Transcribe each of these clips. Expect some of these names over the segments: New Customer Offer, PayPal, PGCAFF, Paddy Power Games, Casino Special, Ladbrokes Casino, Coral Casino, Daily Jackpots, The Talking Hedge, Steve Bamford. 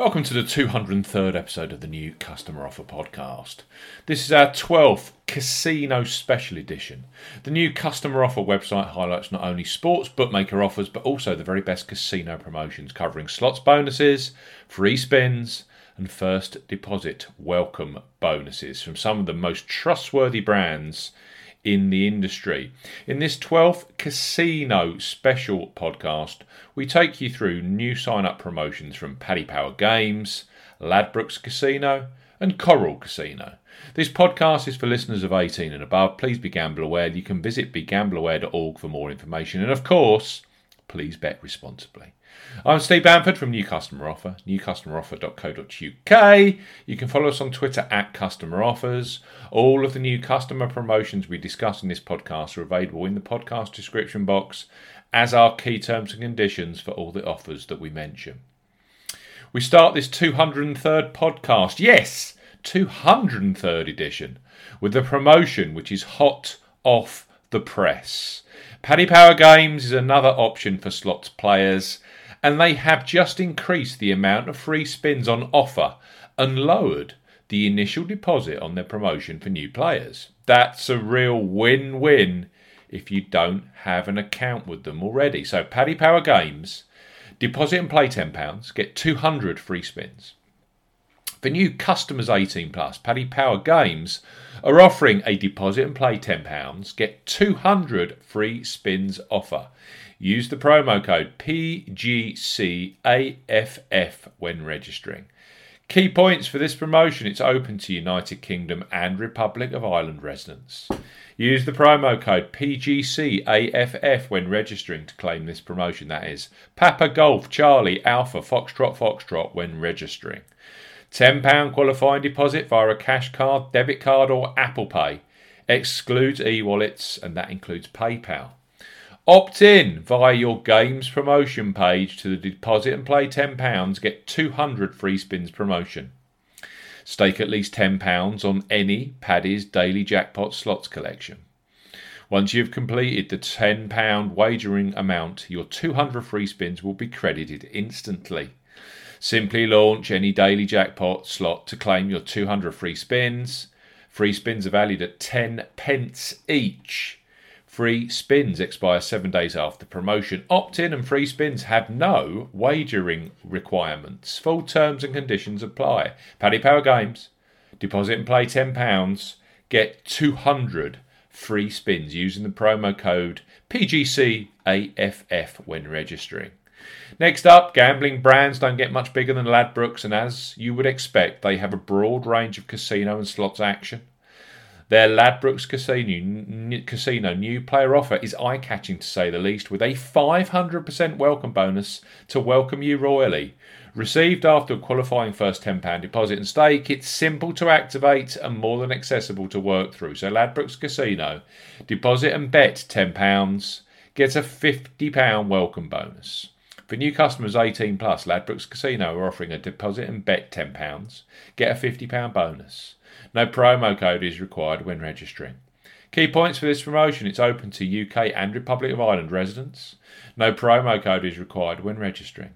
Welcome to the 203rd episode of the New Customer Offer podcast. This is our 12th Casino Special Edition. The New Customer Offer website highlights not only sports bookmaker offers, but also the very best casino promotions covering slots bonuses, free spins, and first deposit welcome bonuses from some of the most trustworthy brands in the industry. In this 12th Casino Special podcast, we take you through new sign-up promotions from Paddy Power Games, Ladbrokes Casino, and Coral Casino. This podcast is for listeners of 18 and above. Please be gamble aware. You can visit begambleaware.org for more information. And of course, please bet responsibly. I'm Steve Bamford from New Customer Offer, newcustomeroffer.co.uk. You can follow us on Twitter @customeroffers. All of the new customer promotions we discuss in this podcast are available in the podcast description box, as are key terms and conditions for all the offers that we mention. We start this 203rd podcast, yes, 203rd edition, with the promotion which is hot off the press. Paddy Power Games is another option for slots players, and they have just increased the amount of free spins on offer and lowered the initial deposit on their promotion for new players. That's a real win-win if you don't have an account with them already. So Paddy Power Games, deposit and play £10, get 200 free spins. For new customers 18+, Paddy Power Games are offering a deposit and play £10, get 200 free spins offer. Use the promo code PGCAFF when registering. Key points for this promotion: it's open to United Kingdom and Republic of Ireland residents. Use the promo code PGCAFF when registering to claim this promotion. That is Papa Golf Charlie Alpha Foxtrot Foxtrot when registering. £10 qualifying deposit via a cash card, debit card or Apple Pay. Excludes e-wallets, and that includes PayPal. Opt in via your games promotion page to the deposit and play £10, get 200 free spins promotion. Stake at least £10 on any Paddy's Daily Jackpot slots collection. Once you've completed the £10 wagering amount, your 200 free spins will be credited instantly. Simply launch any daily jackpot slot to claim your 200 free spins. Free spins are valued at 10 pence each. Free spins expire 7 days after promotion. Opt-in and free spins have no wagering requirements. Full terms and conditions apply. Paddy Power Games, deposit and play £10, get 200 free spins using the promo code PGCAFF when registering. Next up, gambling brands don't get much bigger than Ladbrokes, and as you would expect, they have a broad range of casino and slots action. Their Ladbrokes Casino new player offer is eye-catching to say the least, with a 500% welcome bonus to welcome you royally. Received after a qualifying first £10 deposit and stake, it's simple to activate and more than accessible to work through. So Ladbrokes Casino, deposit and bet £10, gets a £50 welcome bonus. For new customers 18+, Ladbrokes Casino are offering a deposit and bet £10. Get a £50 bonus. No promo code is required when registering. Key points for this promotion: it's open to UK and Republic of Ireland residents. No promo code is required when registering.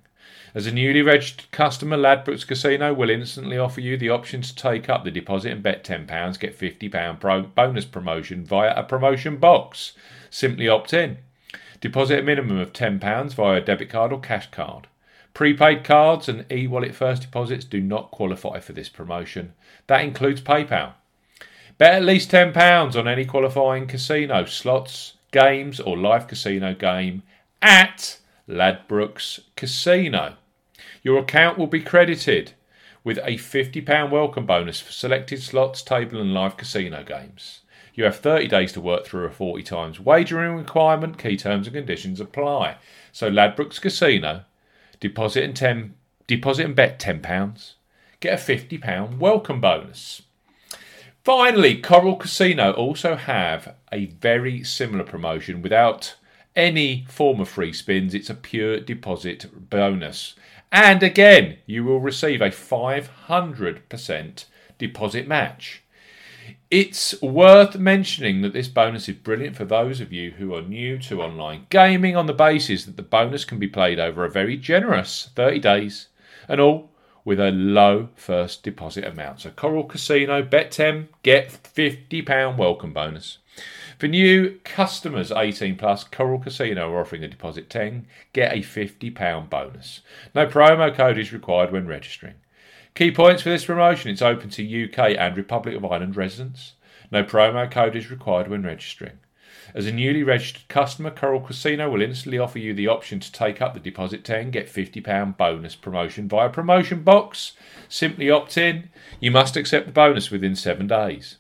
As a newly registered customer, Ladbrokes Casino will instantly offer you the option to take up the deposit and bet £10, get £50 bonus promotion via a promotion box. Simply opt in. Deposit a minimum of £10 via debit card or cash card. Prepaid cards and e-wallet first deposits do not qualify for this promotion. That includes PayPal. Bet at least £10 on any qualifying casino, slots, games or live casino game at Ladbrokes Casino. Your account will be credited with a £50 welcome bonus for selected slots, table and live casino games. You have 30 days to work through a 40 times wagering requirement. Key terms and conditions apply. So Ladbrokes Casino, deposit and bet £10, get a £50 welcome bonus. Finally, Coral Casino also have a very similar promotion without any form of free spins. It's a pure deposit bonus. And again, you will receive a 500% deposit match. It's worth mentioning that this bonus is brilliant for those of you who are new to online gaming, on the basis that the bonus can be played over a very generous 30 days and all with a low first deposit amount. So Coral Casino, bet 10, get £50 welcome bonus. For new customers 18 plus, Coral Casino are offering a deposit 10, get a £50 bonus. No promo code is required when registering. Key points for this promotion, it's open to UK and Republic of Ireland residents. No promo code is required when registering. As a newly registered customer, Coral Casino will instantly offer you the option to take up the deposit 10, get £50 bonus promotion via promotion box. Simply opt in. You must accept the bonus within 7 days.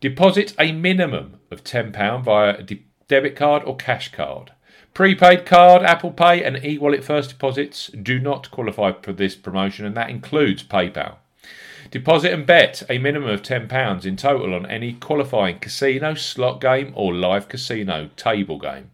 Deposit a minimum of £10 via a debit card or cash card. Prepaid card, Apple Pay and e-wallet first deposits do not qualify for this promotion, and that includes PayPal. Deposit and bet a minimum of £10 in total on any qualifying casino, slot game or live casino table game.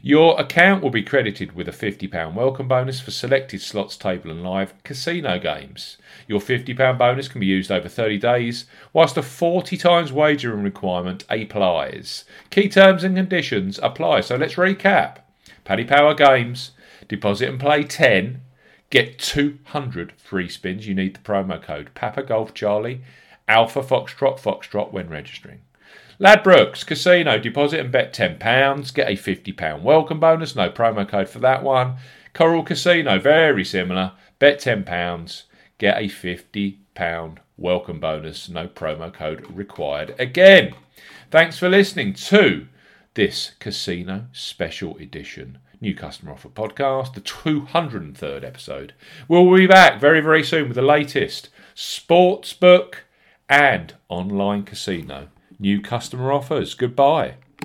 Your account will be credited with a £50 welcome bonus for selected slots, table and live casino games. Your £50 bonus can be used over 30 days, whilst a 40 times wagering requirement applies. Key terms and conditions apply. So let's recap. Paddy Power Games, deposit and play 10, get 200 free spins. You need the promo code Papa Golf Charlie, Alpha Foxtrot Foxtrot when registering. Ladbrokes Casino, deposit and bet £10, get a £50 welcome bonus, no promo code for that one. Coral Casino, very similar, bet £10, get a £50 welcome bonus, no promo code required again. Thanks for listening to this Casino Special Edition New Customer Offer Podcast, the 203rd episode. We'll be back very, very soon with the latest sportsbook and online casino new customer offers. Goodbye.